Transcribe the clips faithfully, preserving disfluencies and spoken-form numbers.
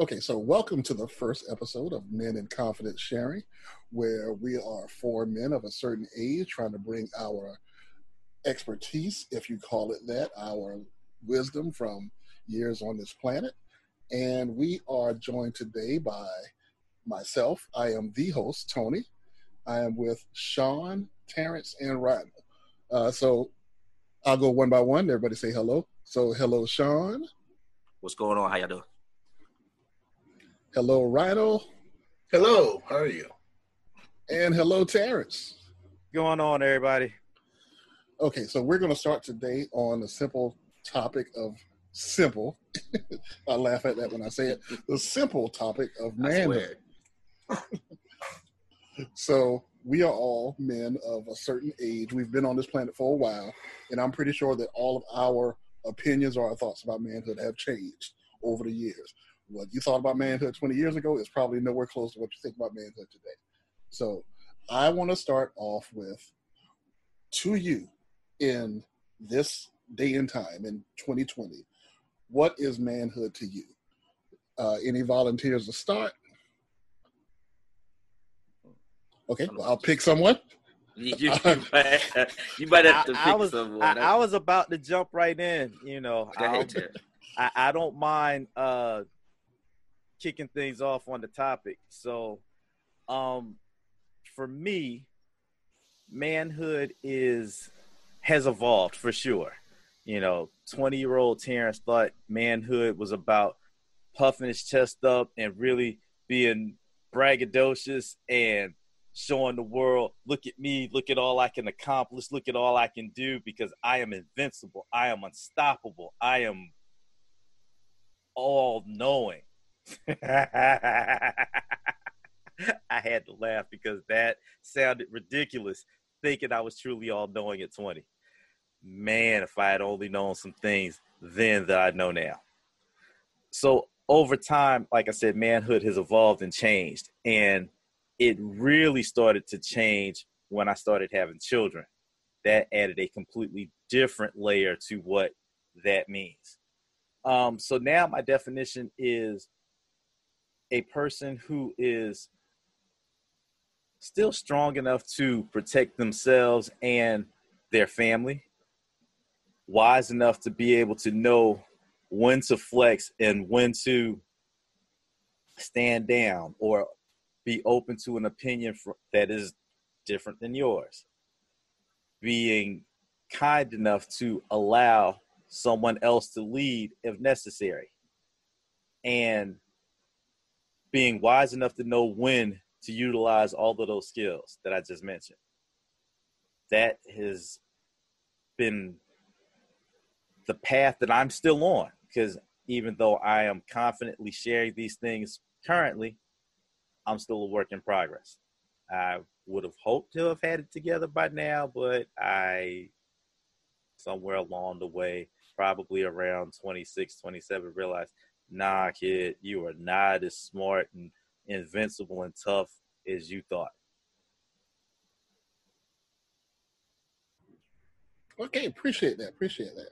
Okay, so welcome to the first episode of Men in Confidence Sharing, where we are four men of a certain age trying to bring our expertise, if you call it that, our wisdom from years on this planet. And we are joined today by myself. I am the host, Tony. I am with Sean, Terrence, and Ryan. Uh, so I'll go one by one. Everybody say hello. So hello, Sean. What's going on? How y'all doing? Hello, Rhino. Hello, how are you? And hello, Terrence. What's going on, everybody? Okay, so we're going to start today on the simple topic of simple. I laugh at that when I say it. The simple topic of manhood. So we are all men of a certain age. We've been on this planet for a while, and I'm pretty sure that all of our opinions or our thoughts about manhood have changed over the years. What you thought about manhood twenty years ago is probably nowhere close to what you think about manhood today. So I want to start off with, to you, in this day and time, in twenty twenty, what is manhood to you? Uh, any volunteers to start? Okay, well, I'll pick someone. you, you, might, you might have to I, pick I was, someone. I, I was about to jump right in. You know, I, I, I don't mind... Uh, kicking things off on the topic. So um, for me, manhood is has evolved for sure. You know, twenty-year-old Terrence thought manhood was about puffing his chest up and really being braggadocious and showing the world, look at me, look at all I can accomplish, look at all I can do because I am invincible, I am unstoppable, I am all-knowing. I had to laugh because that sounded ridiculous, thinking I was truly all-knowing at twenty. Man, if I had only known some things then that I know now. So over time, like I said, manhood has evolved and changed. And it really started to change when I started having children. That added a completely different layer to what that means. Um, so now my definition is a person who is still strong enough to protect themselves and their family, wise enough to be able to know when to flex and when to stand down or be open to an opinion for, that is different than yours, being kind enough to allow someone else to lead if necessary, and being wise enough to know when to utilize all of those skills that I just mentioned. That has been the path that I'm still on, because even though I am confidently sharing these things currently, I'm still a work in progress. I would have hoped to have had it together by now, but I, somewhere along the way, probably around twenty-six, twenty-seven, realized, nah, kid, you are not as smart and invincible and tough as you thought. Okay, appreciate that. Appreciate that.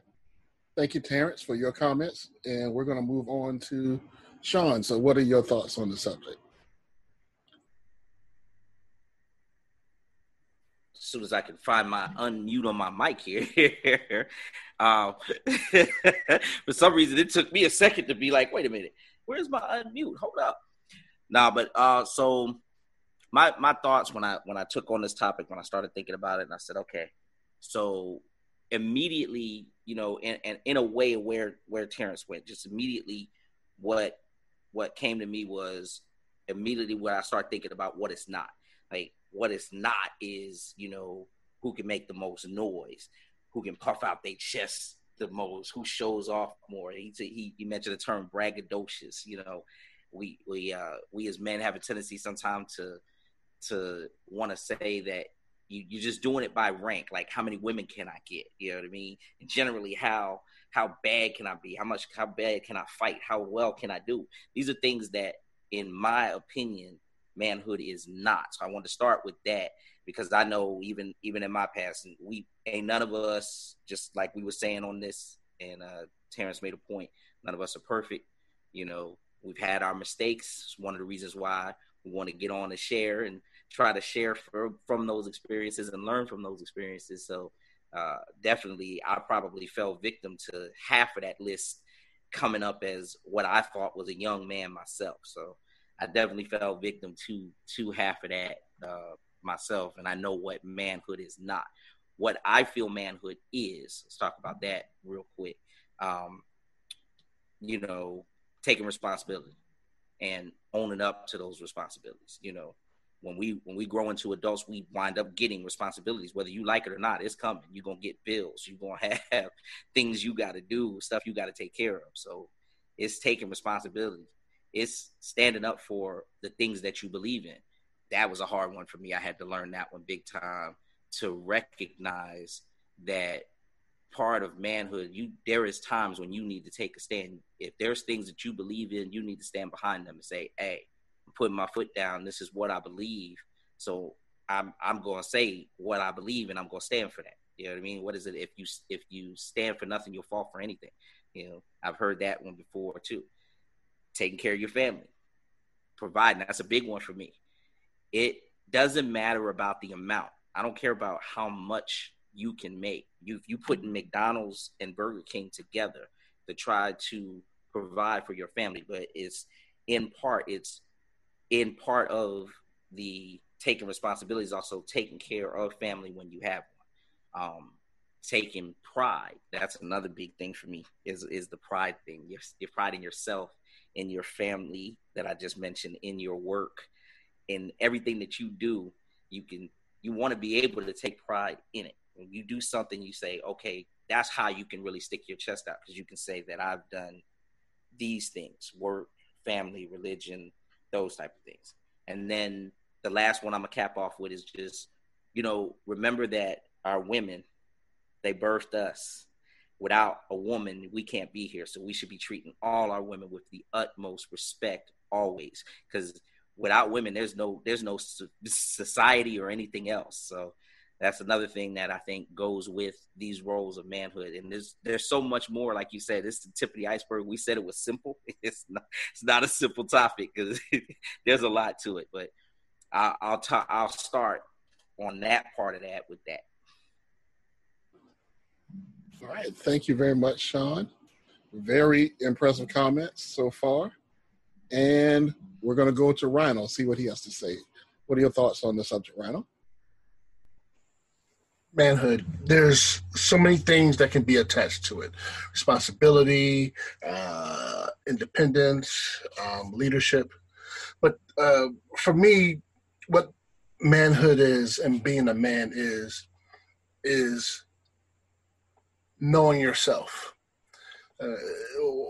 Thank you, Terrence, for your comments. And we're going to move on to Sean. So what are your thoughts on the subject? As soon as I can find my unmute on my mic here. um, for some reason, it took me a second to be like, wait a minute, where's my unmute? Hold up. Nah, but uh, so my my thoughts when I when I took on this topic, when I started thinking about it, and I said, okay, so immediately, you know, and in, in, in a way where where Terrence went, just immediately what what came to me was immediately when I started thinking about what it's not. Like, what it's not is, you know, who can make the most noise, who can puff out their chest the most, who shows off more. He he, he mentioned the term braggadocious. You know, we we uh, we as men have a tendency sometimes to to want to say that you you're just doing it by rank. Like, how many women can I get? You know what I mean? And generally, how how bad can I be? How much how bad can I fight? How well can I do? These are things that, in my opinion, manhood is not. So I want to start with that because I know even even in my past, we ain't none of us, just like we were saying on this, and uh, Terrence made a point, none of us are perfect. You know, We've had our mistakes. It's one of the reasons why we want to get on and share and try to share for, from those experiences and learn from those experiences. So uh, definitely, I probably fell victim to half of that list coming up as what I thought was a young man myself. So I definitely fell victim to, to half of that uh, myself. And I know what manhood is not. What I feel manhood is, let's talk about that real quick. Um, you know, taking responsibility and owning up to those responsibilities. You know, when we when we grow into adults, we wind up getting responsibilities, whether you like it or not. It's coming. You're gonna get bills. You're gonna have things you got to do, stuff you got to take care of. So, it's taking responsibility. It's standing up for the things that you believe in. That was a hard one for me. I had to learn that one big time, to recognize that part of manhood, you there is times when you need to take a stand. If there's things that you believe in, you need to stand behind them and say, hey, I'm putting my foot down. This is what I believe. So I'm I'm going to say what I believe, and I'm going to stand for that. You know what I mean? What is it? If you if you stand for nothing, you'll fall for anything. You know, I've heard that one before too. Taking care of your family, providing. That's a big one for me. It doesn't matter about the amount. I don't care about how much you can make. You, if you put McDonald's and Burger King together to try to provide for your family, but it's in part, it's in part of the taking responsibilities, also taking care of family when you have one. Um, taking pride. That's another big thing for me is, is the pride thing. Your, your pride in yourself, in your family that I just mentioned, in your work, in everything that you do. You can, you want to be able to take pride in it. When you do something, you say, okay, that's how you can really stick your chest out, because you can say that I've done these things: work, family, religion, those type of things. And then the last one I'm going to cap off with is just, you know, remember that our women, they birthed us. Without a woman, we can't be here. So we should be treating all our women with the utmost respect always, because without women, there's no there's no society or anything else. So that's another thing that I think goes with these roles of manhood. And there's there's so much more. Like you said, it's the tip of the iceberg. We said it was simple. It's not, it's not a simple topic, because there's a lot to it. But I, I'll ta- I'll start on that part of that with that. All right. Thank you very much, Sean. Very impressive comments so far. And we're going to go to Rhino, see what he has to say. What are your thoughts on the subject, Rhino? Manhood. There's so many things that can be attached to it. Responsibility, uh, independence, um, leadership. But uh, for me, what manhood is and being a man is, is knowing yourself. Uh,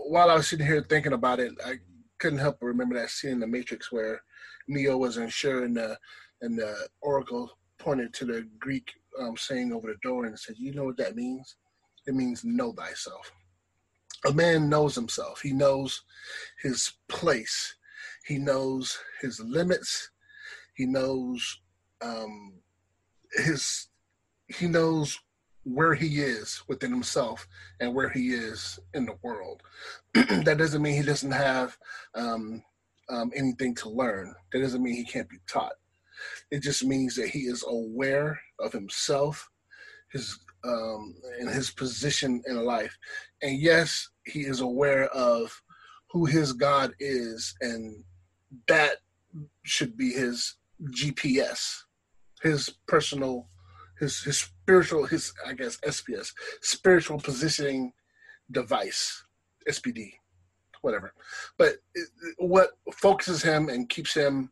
while I was sitting here thinking about it, I couldn't help but remember that scene in The Matrix where Neo wasn't sure, and the, and the Oracle pointed to the Greek um, saying over the door and said, you know what that means? It means know thyself. A man knows himself. He knows his place. He knows his limits. He knows um, his, he knows where he is within himself and where he is in the world. That doesn't mean he doesn't have um, um, anything to learn. That doesn't mean he can't be taught. It just means that he is aware of himself, his um, and his position in life. And yes, he is aware of who his God is, and that should be his G P S, his personal His his spiritual, his, I guess, S P S, spiritual positioning device, S P D, whatever. But it, what focuses him and keeps him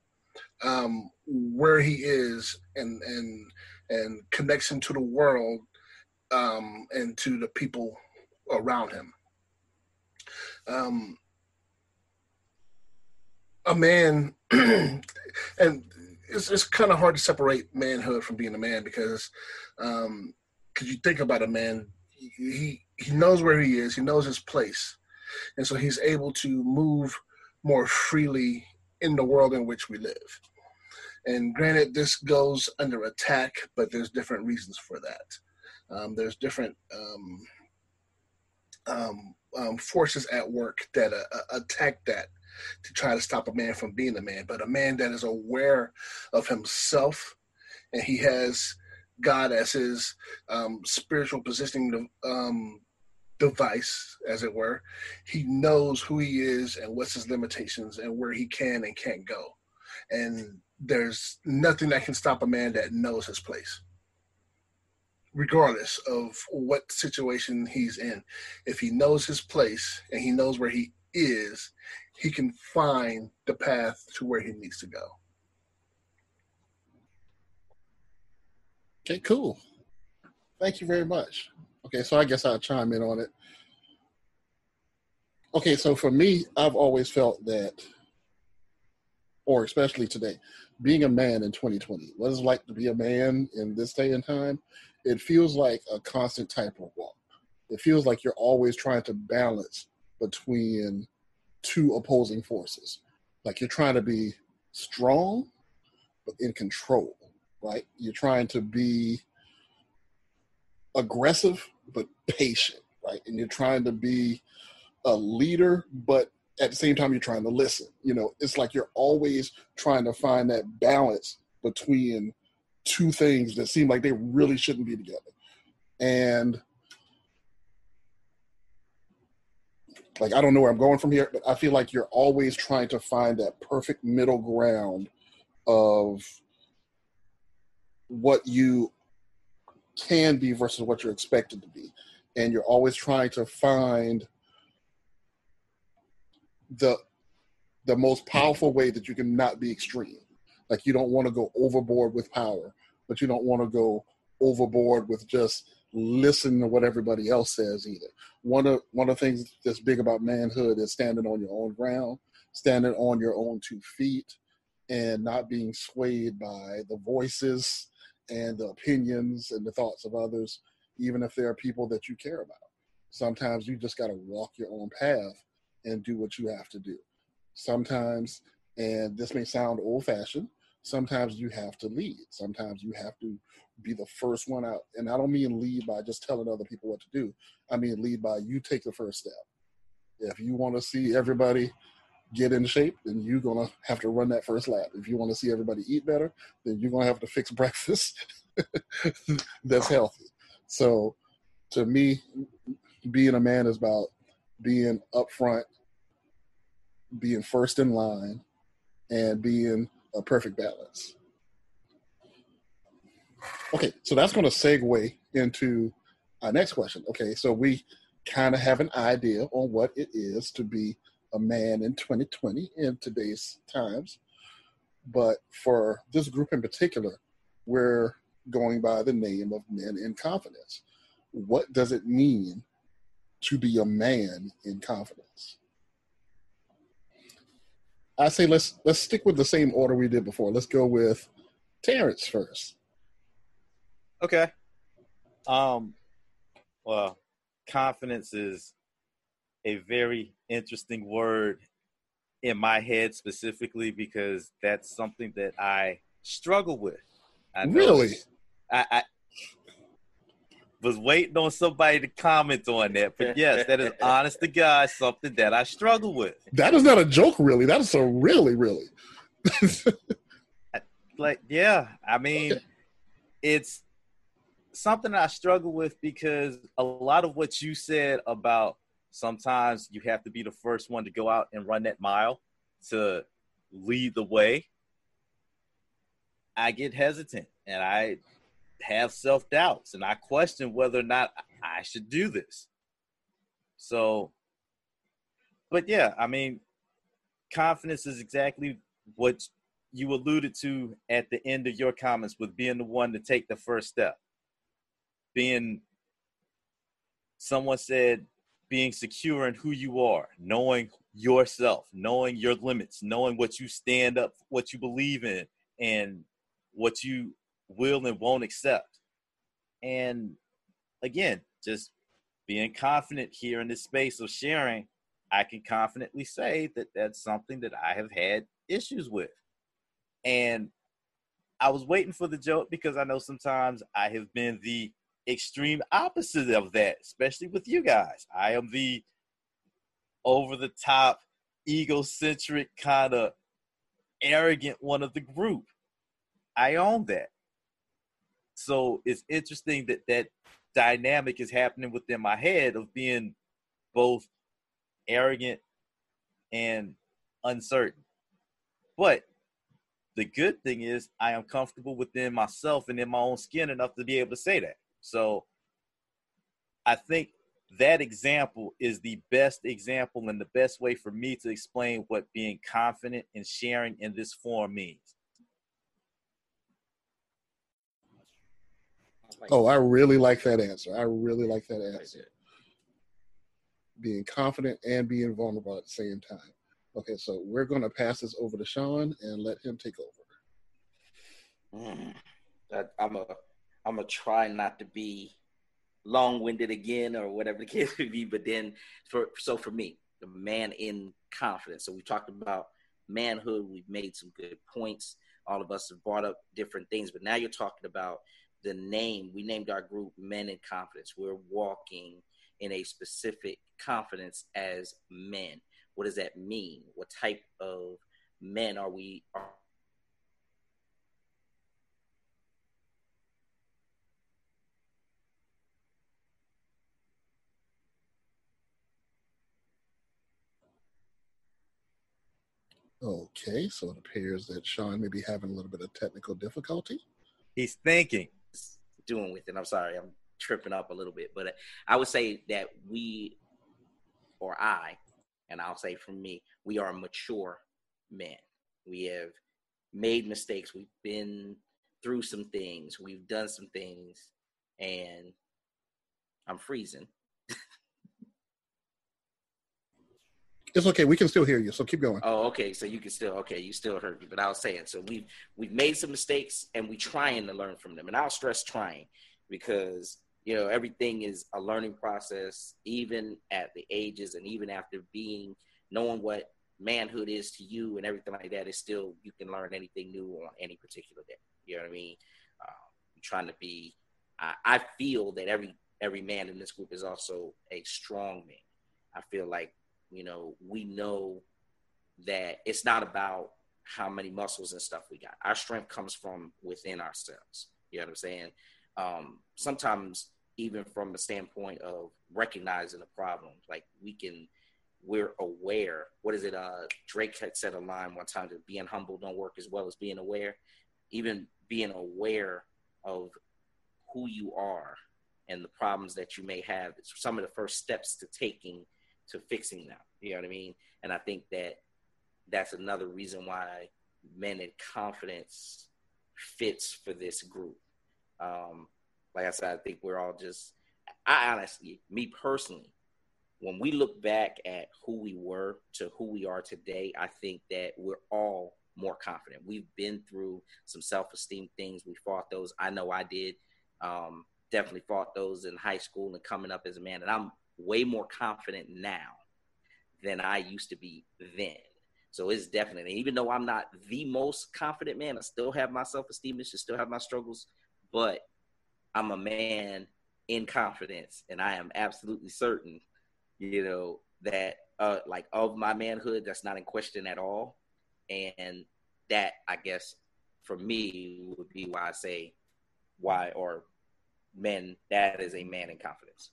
um, where he is, and and and connects him to the world um, and to the people around him. Um, a man, and It's, it's kind of hard to separate manhood from being a man, because um, cause you think about a man, he he knows where he is, he knows his place. And so he's able to move more freely in the world in which we live. And granted, this goes under attack, but there's different reasons for that. Um, there's different um, um, um, forces at work that uh, attack that to try to stop a man from being a man, but a man that is aware of himself and he has God as his um, spiritual positioning um, device, as it were. He knows who he is and what's his limitations and where he can and can't go. And there's nothing that can stop a man that knows his place, regardless of what situation he's in. If he knows his place and he knows where he is, he can find the path to where he needs to go. Okay, cool. Thank you very much. Okay, so I guess I'll chime in on it. Okay, so for me, I've always felt that, or especially today, being a man in twenty twenty, what is it like to be a man in this day and time? It feels like a constant type of walk. It feels like you're always trying to balance between two opposing forces. Like you're trying to be strong, but in control, right? You're trying to be aggressive, but patient, right? And you're trying to be a leader, but at the same time, you're trying to listen. You know, it's like you're always trying to find that balance between two things that seem like they really shouldn't be together. And like, I don't know where I'm going from here, but I feel like you're always trying to find that perfect middle ground of what you can be versus what you're expected to be. And you're always trying to find the the most powerful way that you can not be extreme. Like you don't want to go overboard with power, but you don't want to go overboard with just listen to what everybody else says either. One of one of the things that's big about manhood is standing on your own ground, standing on your own two feet, and not being swayed by the voices and the opinions and the thoughts of others, even if there are people that you care about. Sometimes you just got to walk your own path and do what you have to do. Sometimes, and this may sound old-fashioned, sometimes you have to lead. Sometimes you have to be the first one out. And I don't mean lead by just telling other people what to do. I mean lead by you take the first step. If you want to see everybody get in shape, then you're going to have to run that first lap. If you want to see everybody eat better, then you're going to have to fix breakfast that's healthy. So to me, being a man is about being upfront, being first in line, and being a perfect balance. Okay, so that's going to segue into our next question. Okay, so we kind of have an idea on what it is to be a man in twenty twenty in today's times. But for this group in particular, we're going by the name of men in confidence. What does it mean to be a man in confidence? I say let's let's stick with the same order we did before. Let's go with Terrence first. Okay. Um, well, confidence is a very interesting word in my head specifically because that's something that I struggle with. I really? I, I was waiting on somebody to comment on that, but yes, that is honest to God something that I struggle with. That is not a joke, really. That is a really, really. I, like, yeah, I mean, it's something I struggle with because a lot of what you said about sometimes you have to be the first one to go out and run that mile to lead the way. I get hesitant and I have self-doubts and I question whether or not I should do this. So, but yeah, I mean, confidence is exactly what you alluded to at the end of your comments with being the one to take the first step. Being, someone said, being secure in who you are, knowing yourself, knowing your limits, knowing what you stand up, what you believe in, and what you will and won't accept. And again, just being confident here in this space of sharing, I can confidently say that that's something that I have had issues with. And I was waiting for the joke because I know sometimes I have been the extreme opposite of that, especially with you guys. I am the over the top egocentric, kind of arrogant one of the group. I own that. So it's interesting that that dynamic is happening within my head of being both arrogant and uncertain. But the good thing is I am comfortable within myself and in my own skin enough to be able to say that. So I think that example is the best example and the best way for me to explain what being confident and sharing in this form means. Oh, I really like that answer. I really like that answer. Being confident and being vulnerable at the same time. Okay, so we're going to pass this over to Sean and let him take over. Mm. That, I'm a, I'm a try not to be long-winded again or whatever the case may be, but then for so for me, the man in confidence. So we talked about manhood. We've made some good points. All of us have brought up different things, but now you're talking about the name. We named our group Men in Confidence. We're walking in a specific confidence as men. What does that mean? What type of men are we? Are Okay, so it appears that Sean may be having a little bit of technical difficulty. He's thinking. Doing with it. I'm sorry, I'm tripping up a little bit, but I would say that we, or I, and I'll say for me, we are mature men. We have made mistakes. We've been through some things. We've done some things, and I'm freezing. It's okay. We can still hear you, so keep going. Oh, okay. So you can still, okay, you still heard me, but I was saying, so we've, we've made some mistakes and we're trying to learn from them. And I'll stress trying because, you know, everything is a learning process, even at the ages and even after being, knowing what manhood is to you and everything like that is still, you can learn anything new on any particular day. You know what I mean? Um, I'm trying to be, I, I feel that every, every man in this group is also a strong man. I feel like, you know, we know that it's not about how many muscles and stuff we got. Our strength comes from within ourselves. You know what I'm saying? Um, sometimes even from a standpoint of recognizing the problem, like we can, we're aware. What is it? Uh, Drake had said a line one time that being humble don't work as well as being aware. Even being aware of who you are and the problems that you may have, it's some of the first steps to taking to fixing that, you know what I mean? And I think that that's another reason why Men in Confidence fits for this group. Um, like I said, I think we're all just, I honestly, me personally, when we look back at who we were to who we are today, I think that we're all more confident. We've been through some self-esteem things. We fought those. I know I did. Um, definitely fought those in high school and coming up as a man. And I'm way more confident now than I used to be then. So it's definitely, even though I'm not the most confident man, I still have my self-esteem issues, still have my struggles, but I'm a man in confidence. And I am absolutely certain, you know, that uh, like of my manhood, that's not in question at all. And that, I guess, for me would be why I say why, or men, that is a man in confidence.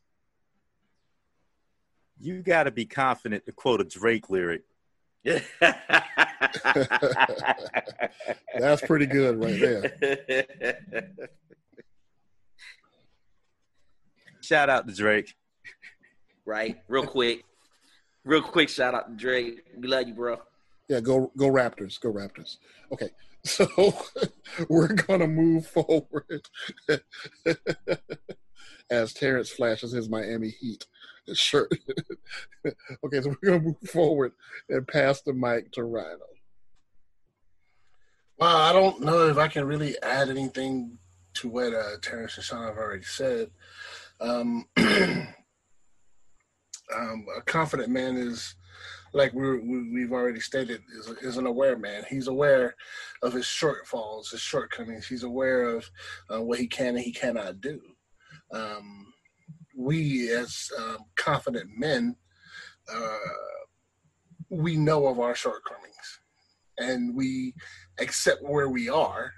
You got to be confident to quote a Drake lyric. That's pretty good right there. Shout out to Drake. Right? Real quick. Real quick shout out to Drake. We love you, bro. Yeah, go go Raptors. Go Raptors. Okay. So we're going to move forward as Terrence flashes his Miami Heat. Sure. Okay, so we're going to move forward and pass the mic to Rhino. Well, I don't know if I can really add anything to what uh, Terrence and Sean have already said. Um, um, a confident man is, like we're, we, we've already stated, is, is an aware man. He's aware of his shortfalls, his shortcomings. He's aware of uh, what he can and he cannot do. Um We as um, confident men, uh, we know of our shortcomings and we accept where we are,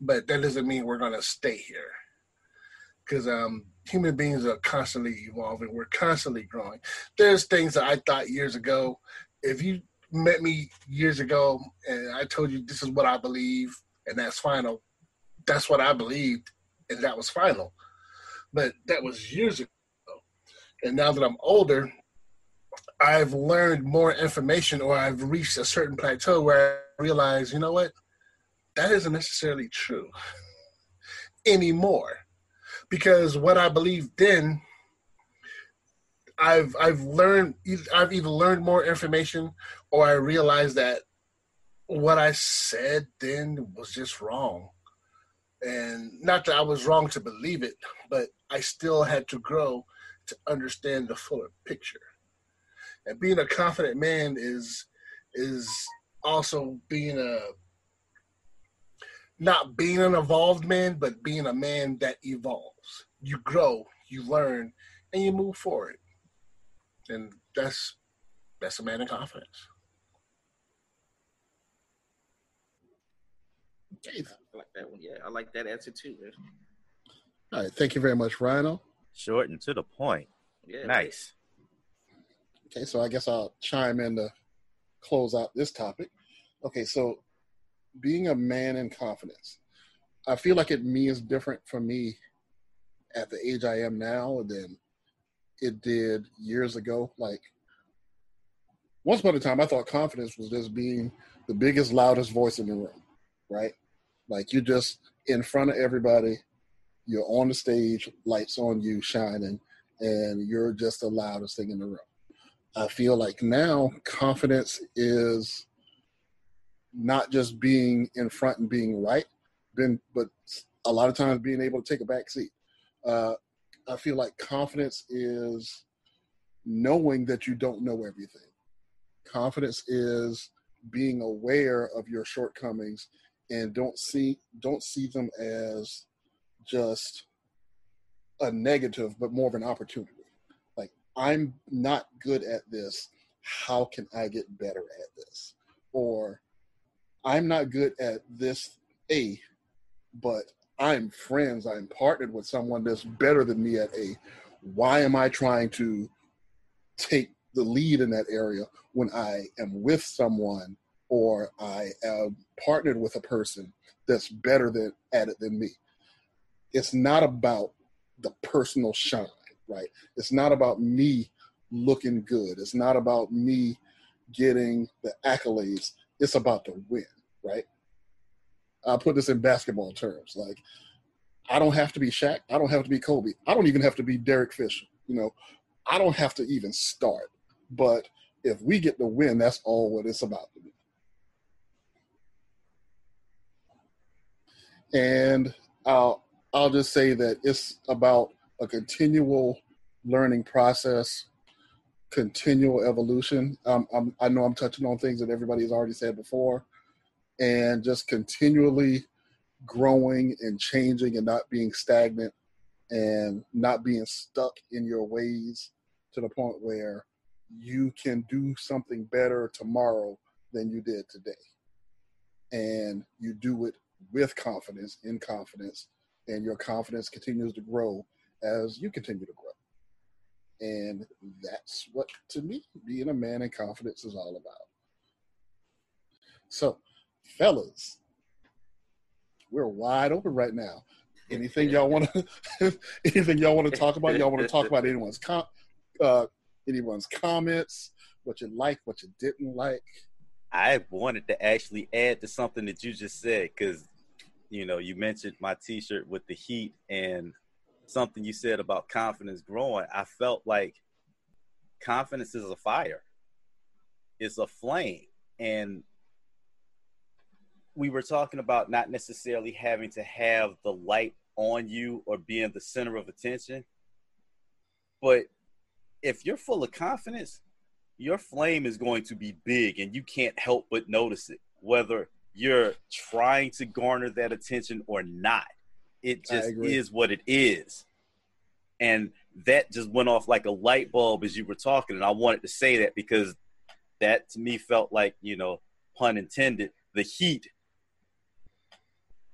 but that doesn't mean we're going to stay here. Because um, human beings are constantly evolving. We're constantly growing. There's things that I thought years ago. If you met me years ago and I told you this is what I believe and that's final, that's what I believed and that was final. But that was years ago. And now that I'm older, I've learned more information, or I've reached a certain plateau where I realize, you know what, that isn't necessarily true anymore. Because what I believed then, I've I've learned, I've either learned more information or I realized that what I said then was just wrong. And not that I was wrong to believe it, but I still had to grow to understand the fuller picture. And being a confident man is is also being a, not being an evolved man, but being a man that evolves. You grow, you learn, and you move forward. And that's that's a man in confidence. Okay. I like that one. Yeah, I like that answer too, man. All right. Thank you very much, Rhino. Short and to the point. Yeah. Nice. Okay, so I guess I'll chime in to close out this topic. Okay, so being a man in confidence, I feel like it means different for me at the age I am now than it did years ago. Like, once upon a time, I thought confidence was just being the biggest, loudest voice in the room, right? Like, you're just in front of everybody, you're on the stage, lights on you, shining, and you're just the loudest thing in the room. I feel like now confidence is not just being in front and being right, been, but a lot of times being able to take a back seat. Uh, I feel like confidence is knowing that you don't know everything. Confidence is being aware of your shortcomings and don't see don't see them as just a negative, but more of an opportunity. I'm not good at this. How can I get better at this? Or I'm not good at this A, but I'm friends. I'm partnered with someone that's better than me at A. Why am I trying to take the lead in that area when I am with someone or I am partnered with a person that's better than, at it than me? It's not about the personal shine. Right. It's not about me looking good. It's not about me getting the accolades. It's about the win. Right. I'll put this in basketball terms. Like, I don't have to be Shaq. I don't have to be Kobe. I don't even have to be Derek Fisher. You know, I don't have to even start. But if we get the win, that's all what it's about to be. And I'll, I'll just say that it's about a continual learning process, continual evolution. Um, I'm, I know I'm touching on things that everybody has already said before, and just continually growing and changing and not being stagnant and not being stuck in your ways to the point where you can do something better tomorrow than you did today. And you do it with confidence, in confidence, and your confidence continues to grow as you continue to grow. And that's what, to me, being a man in confidence is all about. So, fellas, we're wide open right now. Anything y'all want to, anything y'all want to talk about? Y'all want to talk about anyone's com- uh, anyone's comments, what you like, what you didn't like? I wanted to actually add to something that you just said, because, you know, you mentioned my T-shirt with the heat and something you said about confidence growing. I felt like confidence is a fire. It's a flame. And we were talking about not necessarily having to have the light on you or being the center of attention. But if you're full of confidence, your flame is going to be big and you can't help but notice it, whether you're trying to garner that attention or not. It just is what it is. And that just went off like a light bulb as you were talking. And I wanted to say that because that to me felt like, you know, pun intended, the heat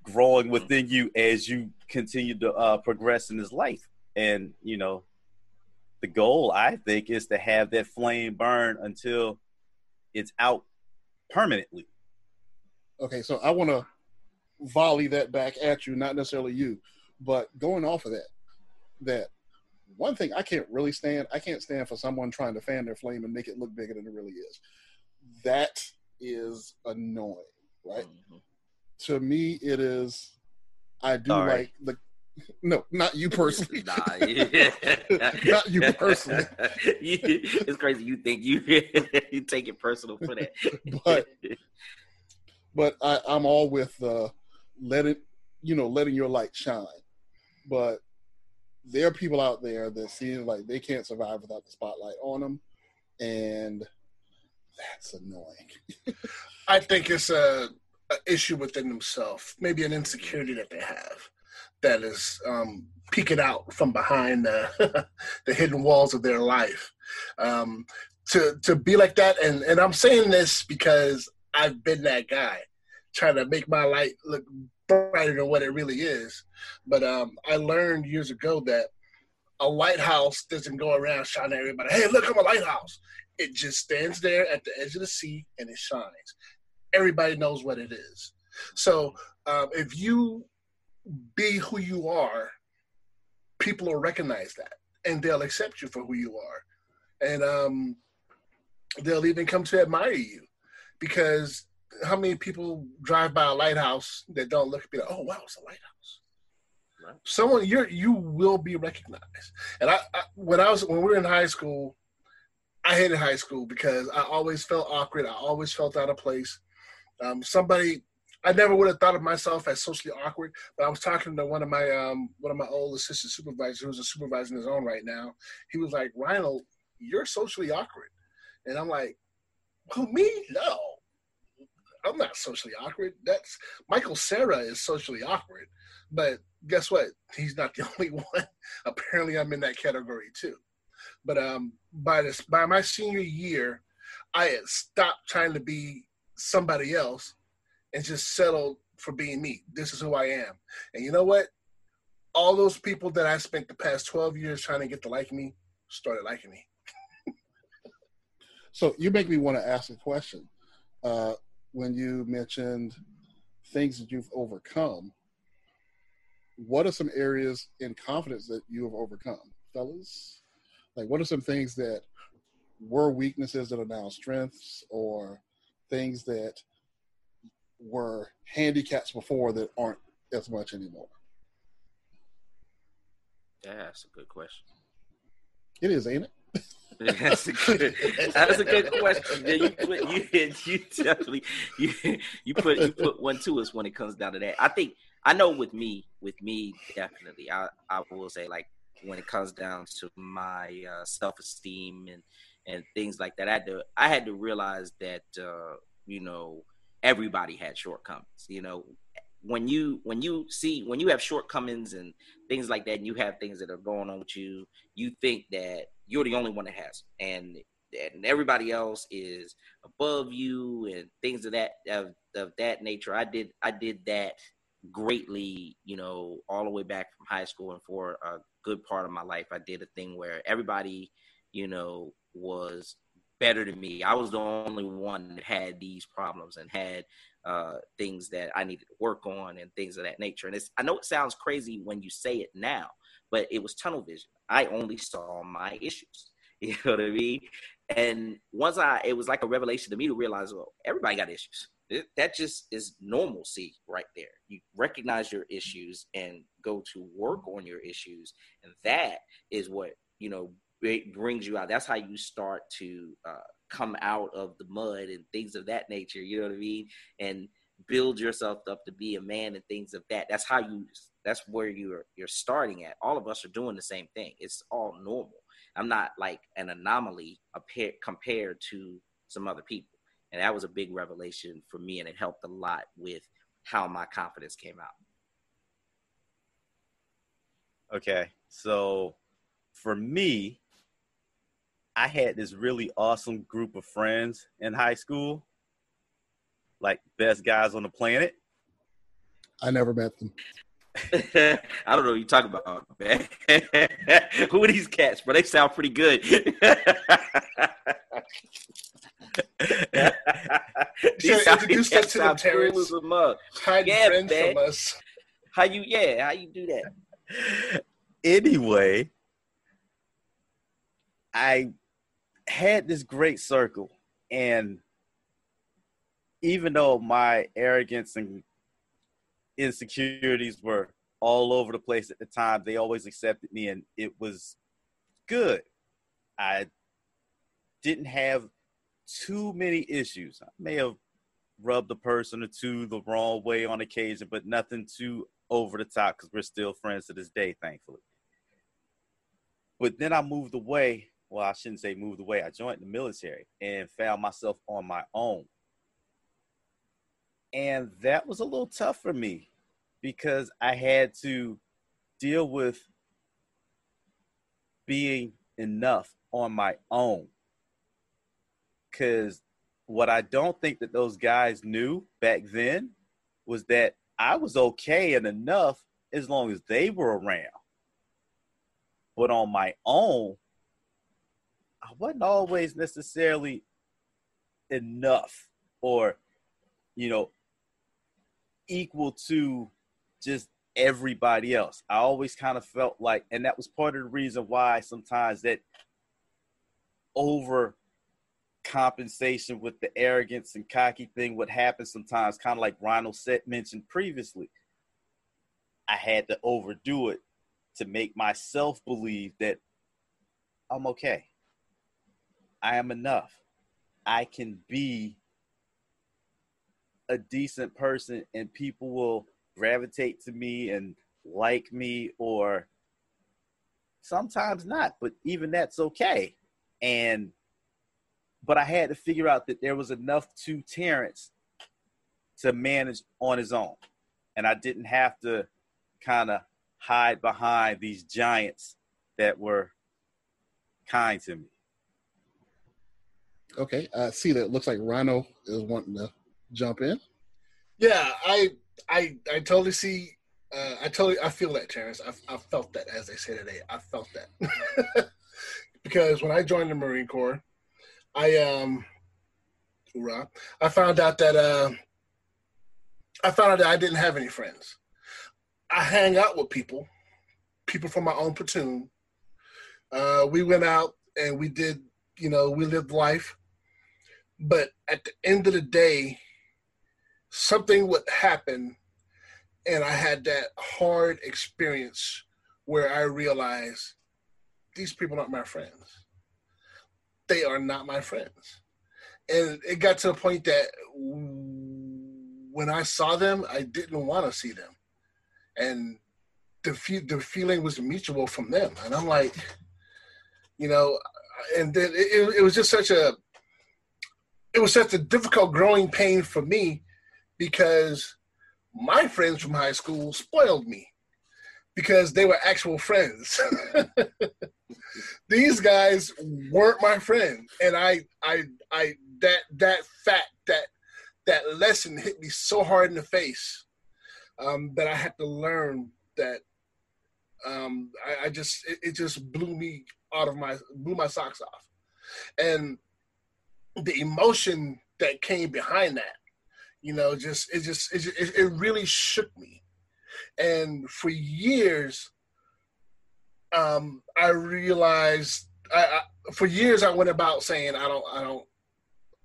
growing within you as you continue to uh, progress in this life. And, you know, the goal, I think, is to have that flame burn until it's out permanently. Okay, so I want to volley that back at you, not necessarily you, but going off of that, that one thing I can't really stand, I can't stand for someone trying to fan their flame and make it look bigger than it really is. That is annoying, right? Mm-hmm. To me, it is, I do Sorry. like the, no, not you personally. Nah, yeah. Not you personally. It's crazy. You think you, you take it personal for that. But but I, I'm all with uh, letting, you know, letting your light shine. But there are people out there that seem like they can't survive without the spotlight on them. And that's annoying. I think it's a, a issue within themselves, maybe an insecurity that they have that is um, peeking out from behind the, the hidden walls of their life. Um, to to be like that, and, and I'm saying this because I've been that guy, trying to make my light look brighter than what it really is. But um, I learned years ago that a lighthouse doesn't go around shouting at everybody, hey, look, I'm a lighthouse. It just stands there at the edge of the sea and it shines. Everybody knows what it is. So um, if you be who you are, people will recognize that and they'll accept you for who you are. And um, they'll even come to admire you. Because how many people drive by a lighthouse that don't look and be like, oh, wow, it's a lighthouse. Right. Someone, you you will be recognized. And I, I when I was when we were in high school, I hated high school because I always felt awkward. I always felt out of place. Um, somebody, I never would have thought of myself as socially awkward, but I was talking to one of my um, one of my old assistant supervisors, who's a supervisor in his own right now. He was like, Rhino, you're socially awkward. And I'm like, who, me? No. I'm not socially awkward. That's Michael Cera is socially awkward, but guess what? He's not the only one. Apparently, I'm in that category too. But um, by this, by my senior year, I had stopped trying to be somebody else and just settled for being me. This is who I am. And you know what? All those people that I spent the past twelve years trying to get to like me started liking me. So you make me want to ask a question. Uh, when you mentioned things that you've overcome, what are some areas in confidence that you have overcome, fellas? Like, what are some things that were weaknesses that are now strengths, or things that were handicaps before that aren't as much anymore? Yeah, that's a good question. It is, ain't it? That's a good. That's a good question. Yeah, you, put, you, you definitely you, you put you put one to us when it comes down to that. I think I know with me with me definitely. I, I will say, like, when it comes down to my uh, self esteem and and things like that, I had to I had to realize that uh, you know everybody had shortcomings. You know, when you when you see when you have shortcomings and things like that, and you have things that are going on with you, you think that you're the only one that has it. And and everybody else is above you and things of that of, of that nature. I did I did that greatly, you know, all the way back from high school, and for a good part of my life, I did a thing where everybody, you know, was better than me. I was the only one that had these problems and had uh, things that I needed to work on and things of that nature. And it's, I know it sounds crazy when you say it now, but it was tunnel vision. I only saw my issues. You know what I mean? And once I, it was like a revelation to me to realize, well, everybody got issues. It, that just is normalcy right there. You recognize your issues and go to work on your issues. And that is what, you know, it brings you out. That's how you start to uh, come out of the mud and things of that nature. You know what I mean? And build yourself up to be a man and things of that. That's how you, that's where you're, you're starting at. All of us are doing the same thing. It's all normal. I'm not like an anomaly compared to some other people. And that was a big revelation for me. And it helped a lot with how my confidence came out. Okay. So for me, I had this really awesome group of friends in high school, like best guys on the planet. I never met them. I don't know what you're talking about, man. Who are these cats, bro? They sound pretty good. These introduced us to the parents. Hide yeah, friends man. From us. How you, yeah, how you do that? Anyway, I had this great circle, and even though my arrogance and insecurities were all over the place at the time, they always accepted me, and it was good. I didn't have too many issues. I may have rubbed a person or two the wrong way on occasion, but nothing too over the top, because we're still friends to this day, thankfully. But then I moved away. Well, I shouldn't say moved away. I joined the military and found myself on my own. And that was a little tough for me, because I had to deal with being enough on my own. Because what I don't think that those guys knew back then was that I was okay and enough as long as they were around. But on my own, I wasn't always necessarily enough or, you know, equal to just everybody else. I always kind of felt like, and that was part of the reason why sometimes that overcompensation with the arrogance and cocky thing would happen sometimes, kind of like Ronald Sett mentioned previously. I had to overdo it to make myself believe that I'm okay. I am enough. I can be a decent person and people will gravitate to me and like me, or sometimes not, but even that's okay. And, but I had to figure out that there was enough to Terrence to manage on his own. And I didn't have to kind of hide behind these giants that were kind to me. Okay, I see that. It looks like Rhino is wanting to jump in. Yeah, I, I, I totally see. Uh, I totally, I feel that, Terrence. I, I felt that, as they say today. I felt that because when I joined the Marine Corps, I um, hoorah, I found out that uh, I found out that I didn't have any friends. I hang out with people, people from my own platoon. Uh, we went out and we did, you know, we lived life. But at the end of the day, something would happen, and I had that hard experience where I realized these people aren't my friends. They are not my friends. And it got to the point that when I saw them, I didn't want to see them. And the fe- the feeling was mutual from them. And I'm like, you know, and then it, it was just such a, it was such a difficult growing pain for me, because my friends from high school spoiled me because they were actual friends. These guys weren't my friend. And I, I, I, that, that fact, that, that lesson hit me so hard in the face. Um, that I had to learn that um, I, I just it, it just blew me out of my blew my socks off, and the emotion that came behind that, you know, just it just it it, it really shook me, and for years, um, I realized I, I for years I went about saying I don't I don't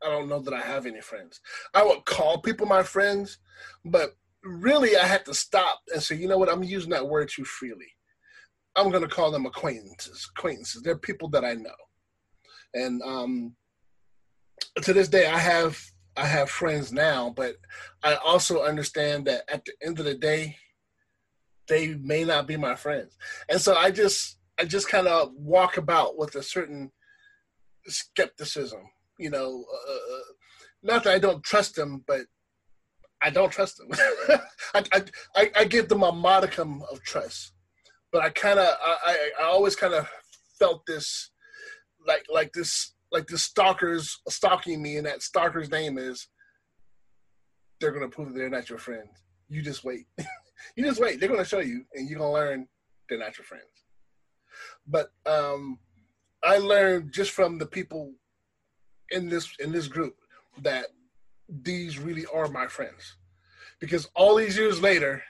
I don't know that I have any friends. I would call people my friends, but really, I had to stop and say, you know what? I'm using that word too freely. I'm going to call them acquaintances. Acquaintances. They're people that I know. And um, to this day, I have I have friends now, but I also understand that at the end of the day, they may not be my friends. And so I just I just kind of walk about with a certain skepticism. You know, uh, not that I don't trust them, but I don't trust them. I, I I give them a modicum of trust, but I kind of I, I always kind of felt this like like this like this stalker's stalking me, and that stalker's name is, they're gonna prove that they're not your friend. You just wait. You just wait. They're gonna show you, and you're gonna learn they're not your friends. But um, I learned just from the people in this in this group that these really are my friends, because all these years later,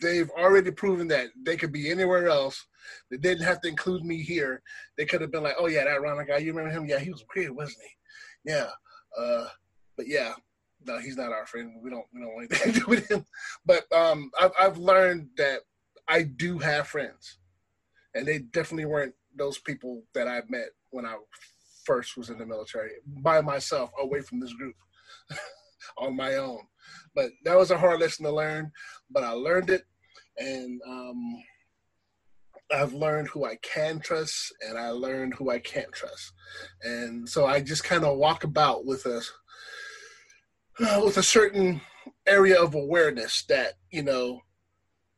they've already proven that they could be anywhere else. They didn't have to include me here. They could have been like, oh, yeah, that Ron guy, you remember him? Yeah, he was weird, wasn't he? Yeah. Uh, but, yeah, no, he's not our friend. We don't we don't want anything to do with him. But um, I've, I've learned that I do have friends, and they definitely weren't those people that I met when I first was in the military, by myself, away from this group, on my own. But that was a hard lesson to learn, but I learned it, and um, I've learned who I can trust, and I learned who I can't trust. And so I just kind of walk about with a uh, with a certain area of awareness that, you know,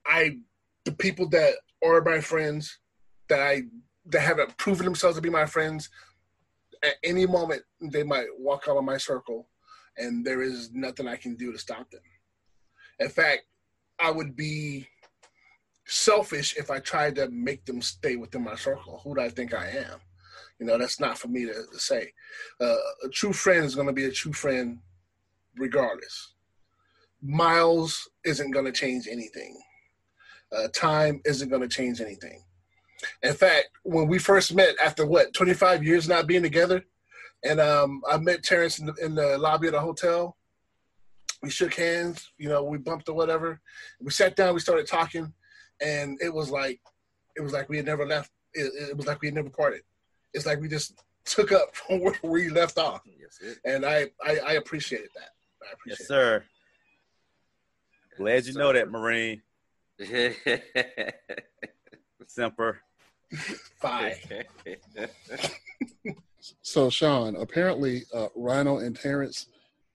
I the people that are my friends, that I that haven't proven themselves to be my friends, at any moment they might walk out of my circle. And there is nothing I can do to stop them. In fact, I would be selfish if I tried to make them stay within my circle. Who do I think I am? You know, that's not for me to, to say. Uh, a true friend is going to be a true friend regardless. Miles isn't going to change anything. Uh, time isn't going to change anything. In fact, when we first met after, what, twenty-five years not being together, and um, I met Terrence in the, in the lobby of the hotel. We shook hands, you know, we bumped or whatever. We sat down, we started talking, and it was like, it was like we had never left. It, it was like we had never parted. It's like we just took up from where we left off. Yes, and I, I, I appreciated that. I appreciate yes, sir. That. Glad you Semper. Know that, Marine. Semper. Bye. So, Sean, apparently uh, Rhino and Terrence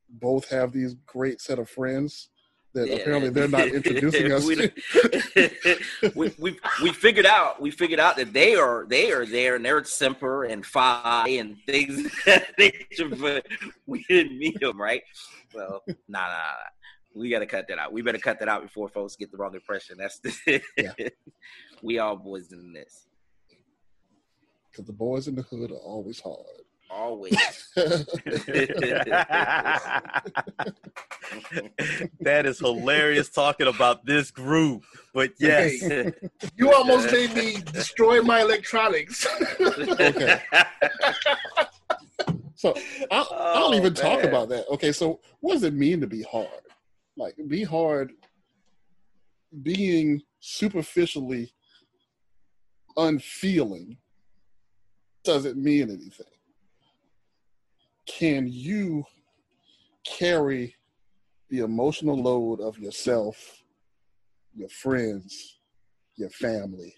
both have these great set of friends that yeah. apparently they're not introducing us we, to. we, we we figured out we figured out that they are they are there, and they're Semper and Phi and things of that nature, but we didn't meet them, right? Well, nah, nah, nah. We got to cut that out. We better cut that out before folks get the wrong impression. That's the yeah. We all boys in this. Because the boys in the hood are always hard. Always. That is hilarious talking about this group. But yes. Okay. You almost made me destroy my electronics. Okay. So I, I don't oh, even man. talk about that. Okay, so what does it mean to be hard? Like, be hard being superficially unfeeling doesn't mean anything. Can you carry the emotional load of yourself, your friends, your family,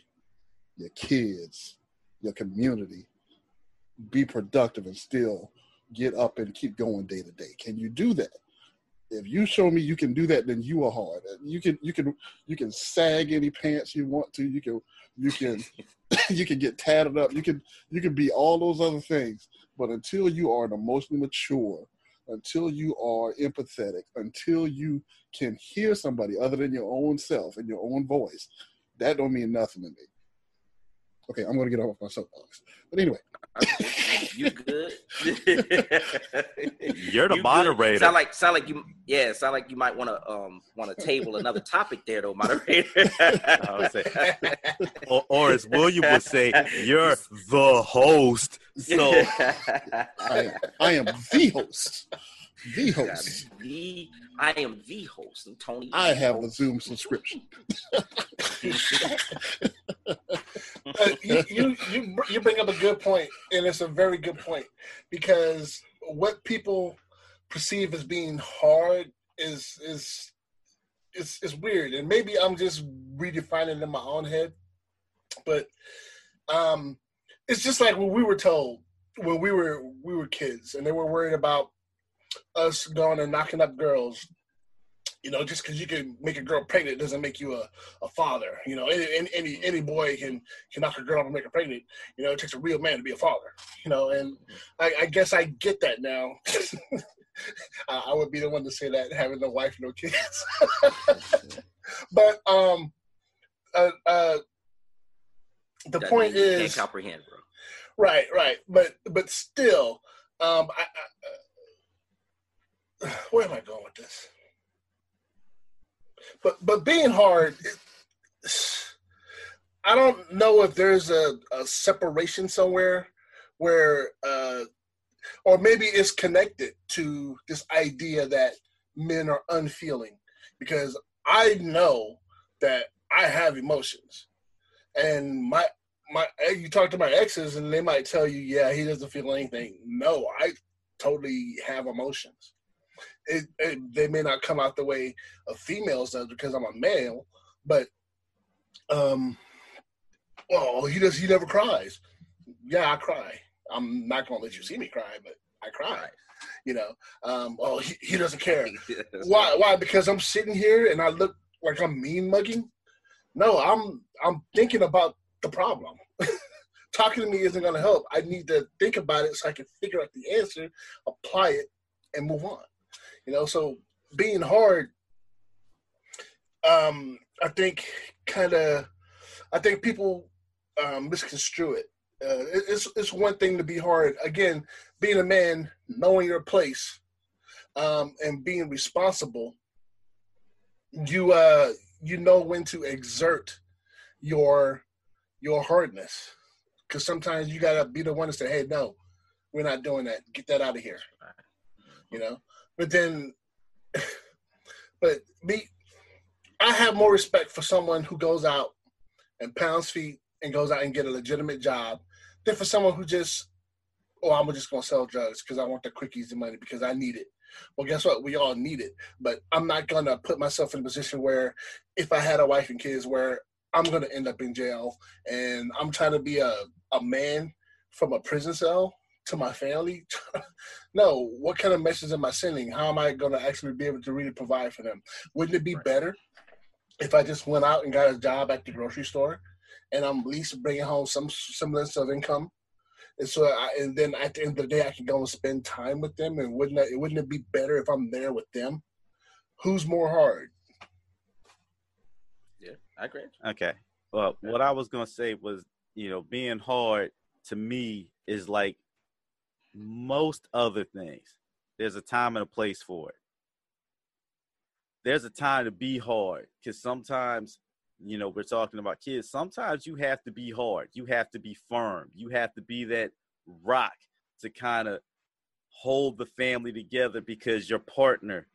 your kids, your community, be productive and still get up and keep going day to day? Can you do that? If you show me you can do that, then you are hard. You can you can you can sag any pants you want to. You can you can you can get tatted up. You can you can be all those other things. But until you are emotionally mature, until you are empathetic, until you can hear somebody other than your own self and your own voice, that don't mean nothing to me. Okay, I'm gonna get off my soapbox. But anyway. You good? You're the you moderator. Good. Sound like sound like you yeah, sound like you might wanna um wanna table another topic there though, moderator. I would say, or, or as William would say, you're the host. So I, I am the host. The host. The, I am the host. And Tony. I have host. a Zoom subscription. uh, you, you, you, you bring up a good point, and it's a very good point, because what people perceive as being hard is is is, is weird, and maybe I'm just redefining it in my own head, but um, it's just like when we were told when we were we were kids, and they were worried about us going and knocking up girls, You know, just because you can make a girl pregnant doesn't make you a, a father. You know, any any any boy can, can knock a girl up and make her pregnant. You know, it takes a real man to be a father. You know, and I, I guess I get that now. I, I would be the one to say that, having no wife, no kids. But um, uh, uh, the that point is, can't comprehend, bro. Right, right, but but still, um, I, I, uh, where am I going with this? But but being hard, it, I don't know if there's a, a separation somewhere where, uh, or maybe it's connected to this idea that men are unfeeling, because I know that I have emotions, and my my you talk to my exes and they might tell you, yeah, he doesn't feel anything. No, I totally have emotions. It, it, they may not come out the way a female does because I'm a male, but um, oh, he does. He never cries. Yeah, I cry. I'm not gonna let you see me cry, but I cry. You know. Um, oh, he, he doesn't care. Why? Why? Because I'm sitting here and I look like I'm mean mugging. No, I'm I'm thinking about the problem. Talking to me isn't gonna help. I need to think about it so I can figure out the answer, apply it, and move on. You know, so being hard, um, I think kind of, I think people um, misconstrue it. Uh, it. It's it's one thing to be hard. Again, being a man, knowing your place, um, and being responsible, you uh, you know when to exert your your hardness, because sometimes you gotta be the one to say, hey, no, we're not doing that. Get that out of here. You know. But then, but me, I have more respect for someone who goes out and pounds feet and goes out and get a legitimate job than for someone who just, oh, I'm just going to sell drugs because I want the quick, easy money because I need it. Well, guess what? We all need it. But I'm not going to put myself in a position where if I had a wife and kids where I'm going to end up in jail and I'm trying to be a, a man from a prison cell to my family. No, what kind of message am I sending? How am I going to actually be able to really provide for them? Wouldn't it be better if I just went out and got a job at the grocery store and I'm at least bringing home some semblance of income? And so, I, and then at the end of the day, I can go and spend time with them. And wouldn't it, wouldn't it be better if I'm there with them? Who's more hard? Yeah, I agree. Okay. Well, what I was going to say was, you know, being hard to me is like most other things. There's a time and a place for it. There's a time to be hard, because sometimes, you know, we're talking about kids. Sometimes you have to be hard. You have to be firm. You have to be that rock to kind of hold the family together, because your partner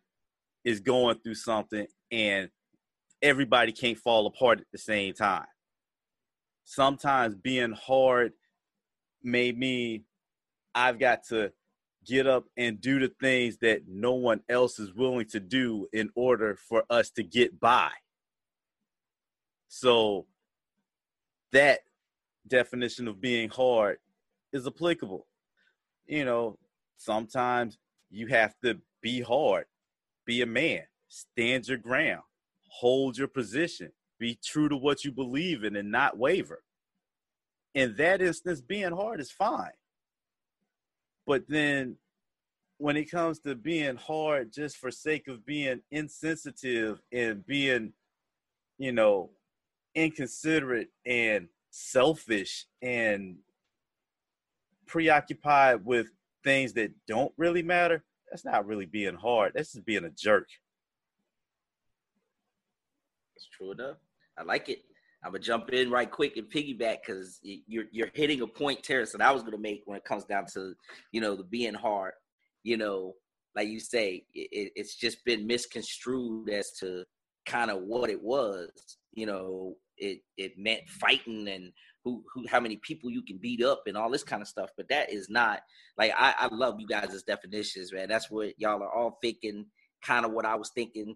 is going through something and everybody can't fall apart at the same time. Sometimes being hard may mean I've got to get up and do the things that no one else is willing to do in order for us to get by. So that definition of being hard is applicable. You know, sometimes you have to be hard, be a man, stand your ground, hold your position, be true to what you believe in and not waver. In that instance, being hard is fine. But then when it comes to being hard just for sake of being insensitive and being, you know, inconsiderate and selfish and preoccupied with things that don't really matter, that's not really being hard. That's just being a jerk. That's true enough. I like it. I'm going to jump in right quick and piggyback, because you're you're hitting a point, Terrence, that I was going to make when it comes down to, you know, the being hard. You know, like you say, it, it's just been misconstrued as to kind of what it was. You know, it it meant fighting and who, who how many people you can beat up and all this kind of stuff. But that is not, like, I, I love you guys' definitions, man. That's what y'all are all thinking, kind of what I was thinking.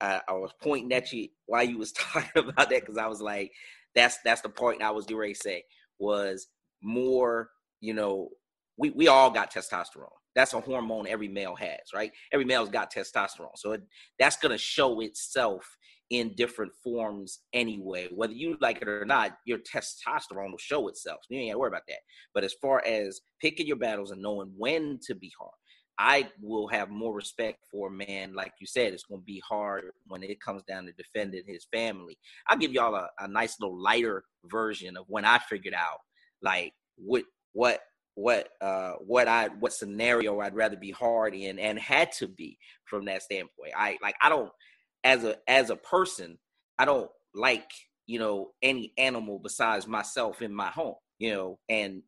I, I was pointing at you while you was talking about that, because I was like, that's that's the point I was getting ready to say, was more, you know, we, we all got testosterone. That's a hormone every male has, right? Every male's got testosterone. So it, that's going to show itself in different forms anyway. Whether you like it or not, your testosterone will show itself. You ain't got to worry about that. But as far as picking your battles and knowing when to be hard, I will have more respect for a man. Like you said, it's going to be hard when it comes down to defending his family. I'll give y'all a, a nice little lighter version of when I figured out, like, what, what, what uh what I what scenario I'd rather be hard in, and had to be from that standpoint. I like I don't as a as a person, I don't like, you know, any animal besides myself in my home, you know, and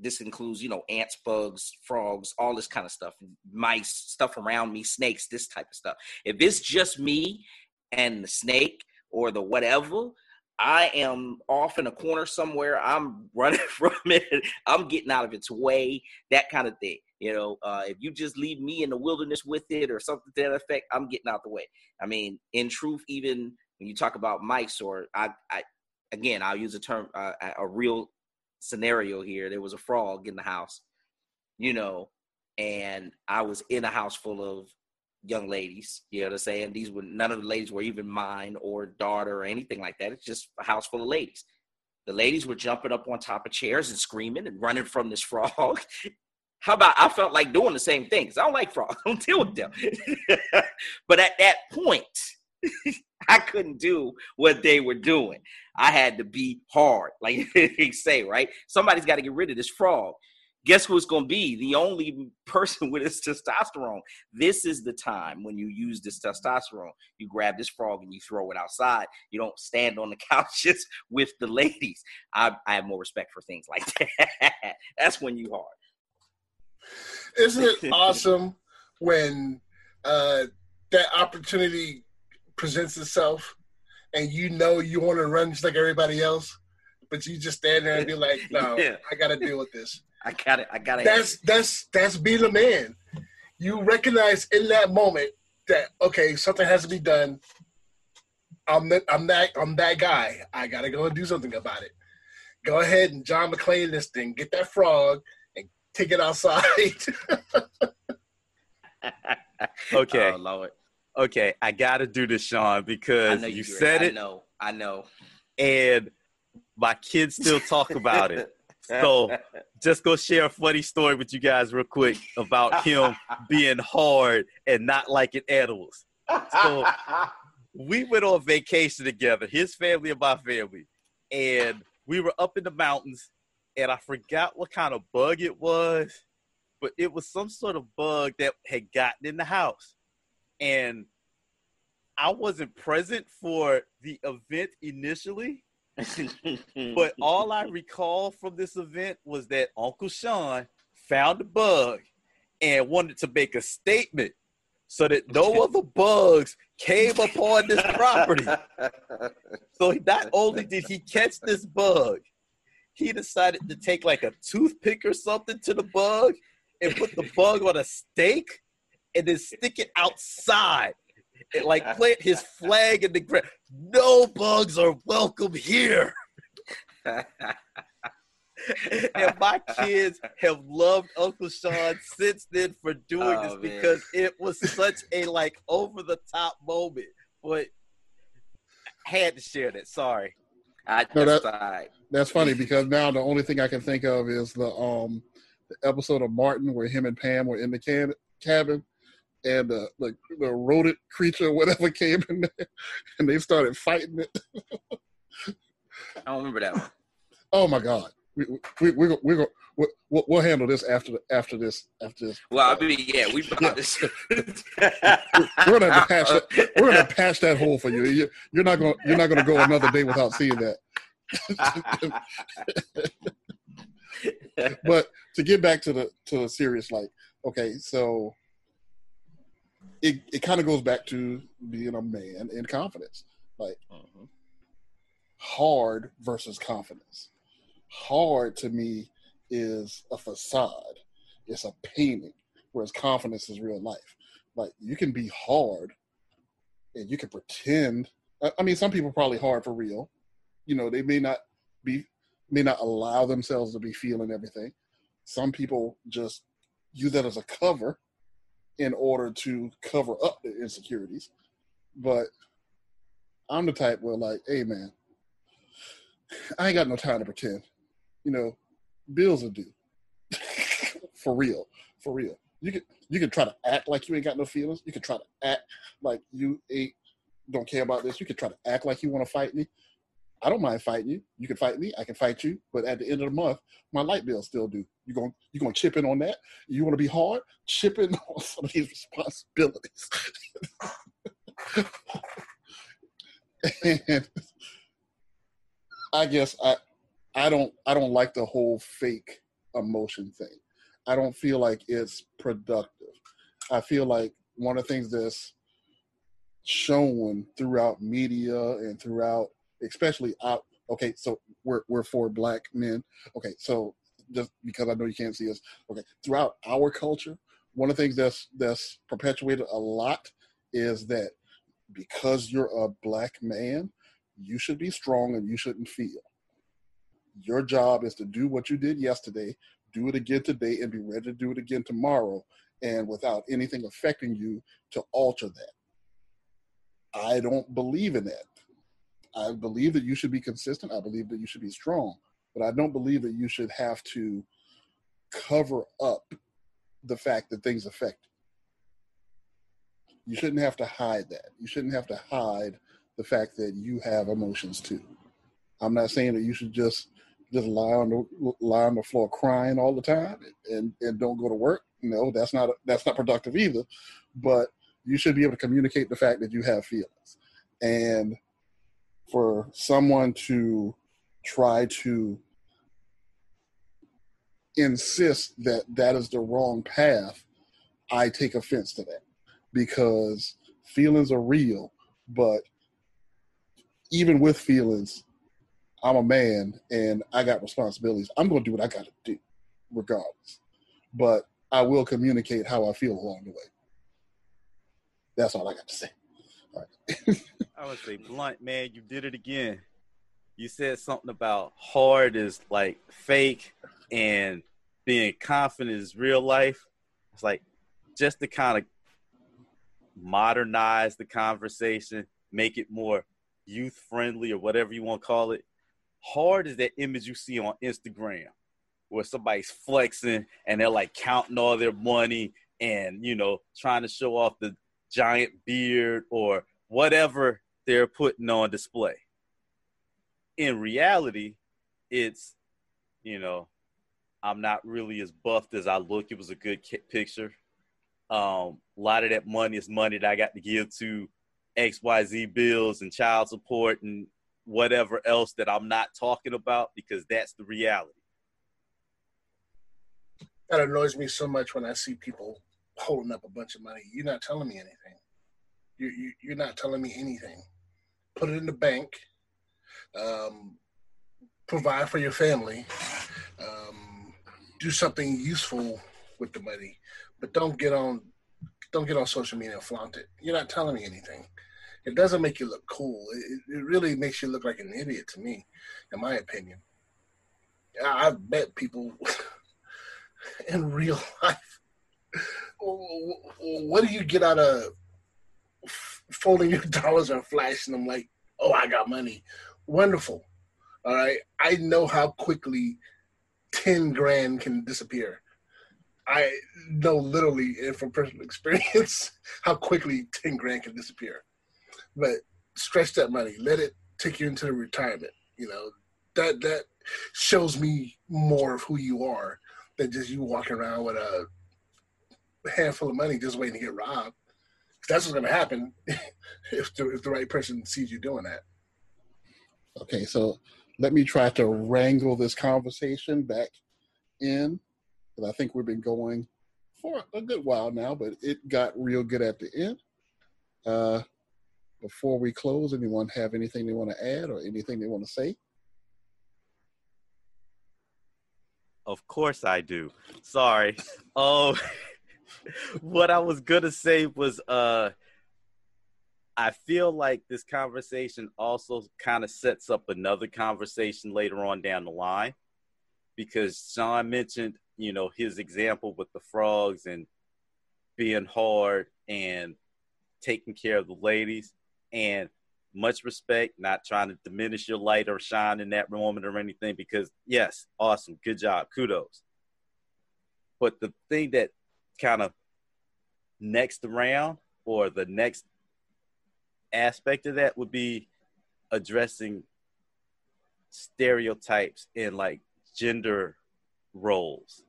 this includes, you know, ants, bugs, frogs, all this kind of stuff, mice, stuff around me, snakes, this type of stuff. If it's just me and the snake or the whatever, I am off in a corner somewhere. I'm running from it. I'm getting out of its way, that kind of thing. You know, uh, if you just leave me in the wilderness with it or something to that effect, I'm getting out the way. I mean, in truth, even when you talk about mice, or I, I again, I'll use a term, uh, a real scenario here. There was a frog in the house, you know, and I was in a house full of young ladies, you know what I'm saying? These were, none of the ladies were even mine or daughter or anything like that. It's just a house full of ladies. The ladies were jumping up on top of chairs and screaming and running from this frog. How about, I felt like doing the same thing, because I don't like frogs. I don't deal with them. But at that point, I couldn't do what they were doing. I had to be hard, like they say, right? Somebody's got to get rid of this frog. Guess who it's going to be? The only person with his testosterone. This is the time when you use this testosterone. You grab this frog and you throw it outside. You don't stand on the couches with the ladies. I, I have more respect for things like that. That's when you hard. Isn't it awesome when uh, that opportunity presents itself and you know you want to run just like everybody else, but you just stand there and be like, no, yeah. I got to deal with this. I got it. I got it. That's that's that's being a man. You recognize in that moment that, okay, something has to be done. I'm that I'm that I'm that guy. I gotta go and do something about it. Go ahead and John McClane this thing. Get that frog and take it outside. Okay. Oh, Lord. Okay, I gotta do this, Sean, because you, you said it. I know. I know. And my kids still talk about it. So just go share a funny story with you guys real quick about him being hard and not liking animals. So we went on vacation together, his family and my family, and we were up in the mountains, and I forgot what kind of bug it was, but it was some sort of bug that had gotten in the house. And I wasn't present for the event initially. But all I recall from this event was that Uncle Sean found the bug and wanted to make a statement so that no other bugs came upon this property. So not only did he catch this bug, he decided to take like a toothpick or something to the bug and put the bug on a stake and then stick it outside. And like plant his flag in the ground. No bugs are welcome here. And my kids have loved Uncle Sean since then for doing oh, this man. Because it was such a like over the top moment. But I had to share that. Sorry. I no, that, I... That's funny because now the only thing I can think of is the um the episode of Martin where him and Pam were in the cab- cabin. And the, the the rodent creature, whatever, came in there, and they started fighting it. I don't remember that one. Oh my God, we we we we we'll, we'll, we'll handle this after the, after this after this. Well, I mean, yeah, we yeah. This. We're gonna have to patch that. We're gonna patch that hole for you. You're not gonna you're not gonna go another day without seeing that. But to get back to the to the serious, like, okay, so. It it kind of goes back to being a man and confidence, like uh-huh. hard versus confidence. Hard to me is a facade; it's a painting. Whereas confidence is real life. Like you can be hard, and you can pretend. I, I mean, some people are probably hard for real. You know, they may not be, may not allow themselves to be feeling everything. Some people just use that as a cover in order to cover up the insecurities. But I'm the type where, like, hey, man, I ain't got no time to pretend. You know, bills are due. For real. For real. You can, you can try to act like you ain't got no feelings. You can try to act like you ain't, don't care about this. You can try to act like you want to fight me. I don't mind fighting you. You can fight me. I can fight you. But at the end of the month, my light bill's still due. You're going you're gonna chip in on that? You want to be hard? Chip in on some of these responsibilities. And I guess I I don't I don't like the whole fake emotion thing. I don't feel like it's productive. I feel like one of the things that's shown throughout media and throughout, especially out, okay, so we're we're for black men. Okay, so just because I know you can't see us, okay, throughout our culture, one of the things that's that's perpetuated a lot is that because you're a black man, you should be strong and you shouldn't feel. Your job is to do what you did yesterday, do it again today, and be ready to do it again tomorrow, and without anything affecting you to alter that. I don't believe in that. I believe that you should be consistent. I believe that you should be strong, but I don't believe that you should have to cover up the fact that things affect you. You shouldn't have to hide that. You shouldn't have to hide the fact that you have emotions too. I'm not saying that you should just just lie on the lie on the floor crying all the time and, and don't go to work. No, that's not that's not productive either. But you should be able to communicate the fact that you have feelings. And for someone to try to insist that that is the wrong path, I take offense to that, because feelings are real. But even with feelings, I'm a man and I got responsibilities. I'm going to do what I got to do regardless, but I will communicate how I feel along the way. That's all I got to say. All right. I would say, Blunt, man, you did it again. You said something about hard is like fake and being confident is real life. It's like, just to kind of modernize the conversation, make it more youth friendly or whatever you want to call it. Hard is that image you see on Instagram where somebody's flexing and they're like counting all their money and, you know, trying to show off the giant beard or whatever they're putting on display. In reality, it's, you know, I'm not really as buffed as I look. It was a good picture. Um, a lot of that money is money that I got to give to X Y Z bills and child support and whatever else that I'm not talking about, because that's the reality. That annoys me so much when I see people holding up a bunch of money. You're not telling me anything. You, you, you're not telling me anything. Put it in the bank. Um, provide for your family. Um, do something useful with the money, but don't get on. Don't get on social media and flaunt it. You're not telling me anything. It doesn't make you look cool. It, it really makes you look like an idiot to me, in my opinion. I, I've met people in real life. What do you get out of folding your dollars and flashing them like, oh, I got money? Wonderful. All right. I know how quickly ten grand can disappear. I know literally, and from personal experience, how quickly ten grand can disappear. But stretch that money. Let it take you into retirement. You know, that that shows me more of who you are than just you walking around with a handful of money just waiting to get robbed. That's what's going to happen if the, if the right person sees you doing that. Okay, so let me try to wrangle this conversation back in. I think we've been going for a good while now, but it got real good at the end. Uh, before we close, anyone have anything they want to add or anything they want to say? Of course I do. Sorry. Oh, what I was going to say was uh, I feel like this conversation also kind of sets up another conversation later on down the line. because Sean mentioned, you know, his example with the frogs and being hard and taking care of the ladies, and much respect, not trying to diminish your light or shine in that moment or anything, because yes, awesome, good job, kudos. But the thing that kind of next round or the next aspect of that would be addressing stereotypes and like gender roles,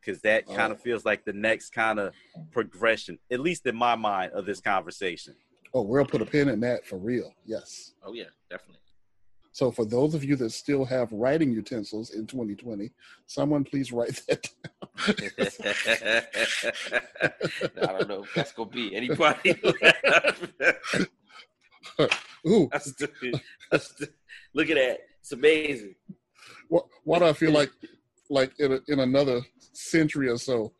because that kind of oh. feels like the next kind of progression, at least in my mind, of this conversation. Oh, we'll put a pin in that for real. Yes. Oh, yeah, definitely. So for those of you that still have writing utensils in twenty twenty, someone please write that down. I don't know if that's going to be anybody. Ooh. I still, I still, look at that. It's amazing. What, why do I feel like like in, a, in another century or so,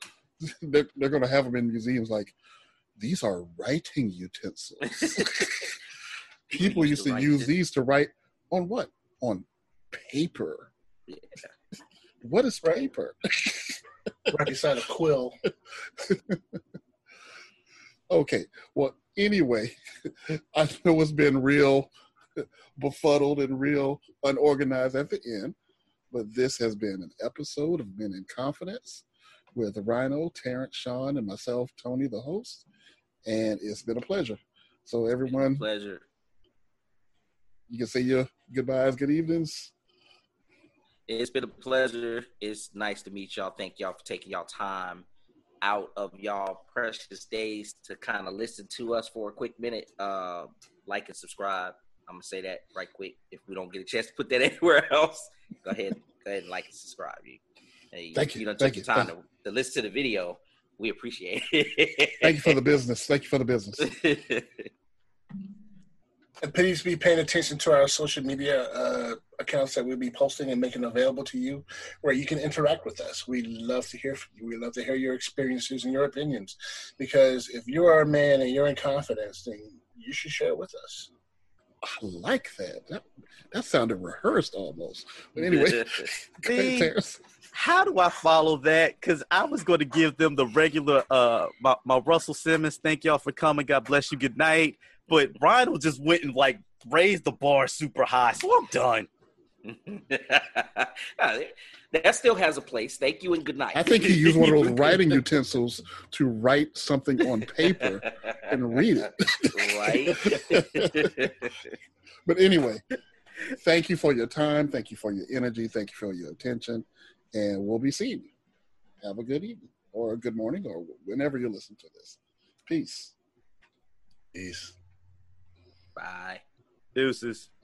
they're, they're going to have them in museums like, these are writing utensils. People used to use these to write on what? On paper. Yeah. What is paper? Right beside a quill. Okay. Well, anyway, I know it's been real befuddled and real unorganized at the end, but this has been an episode of Men in Confidence with Rhino, Terrence, Sean, and myself, Tony, the host. And it's been a pleasure. So everyone, pleasure. You can say your goodbyes, good evenings. It's been a pleasure. It's nice to meet y'all. Thank y'all for taking y'all time out of y'all precious days to kind of listen to us for a quick minute. Uh, like and subscribe. I'm gonna say that right quick. If we don't get a chance to put that anywhere else, go ahead, go ahead and like and subscribe. You, hey, thank you. You don't take your time to, to listen to the video. We appreciate it. Thank you for the business. Thank you for the business. And please be paying attention to our social media uh, accounts that we'll be posting and making available to you, where you can interact with us. We love to hear from you. We love to hear your experiences and your opinions, because if you are a man and you're in confidence, then you should share it with us. I like that. That, that sounded rehearsed almost. But anyway, See, how do I follow that? Because I was going to give them the regular, uh, my, my Russell Simmons, thank y'all for coming. God bless you. Good night. But Rhino just went and, like, raised the bar super high. So I'm done. That still has a place. Thank you and good night. I think he used one of those writing utensils to write something on paper and read it. Right. But anyway, thank you for your time. Thank you for your energy. Thank you for your attention. And we'll be seeing you. Have a good evening or a good morning or whenever you listen to this. Peace. Peace. Bye. Deuces.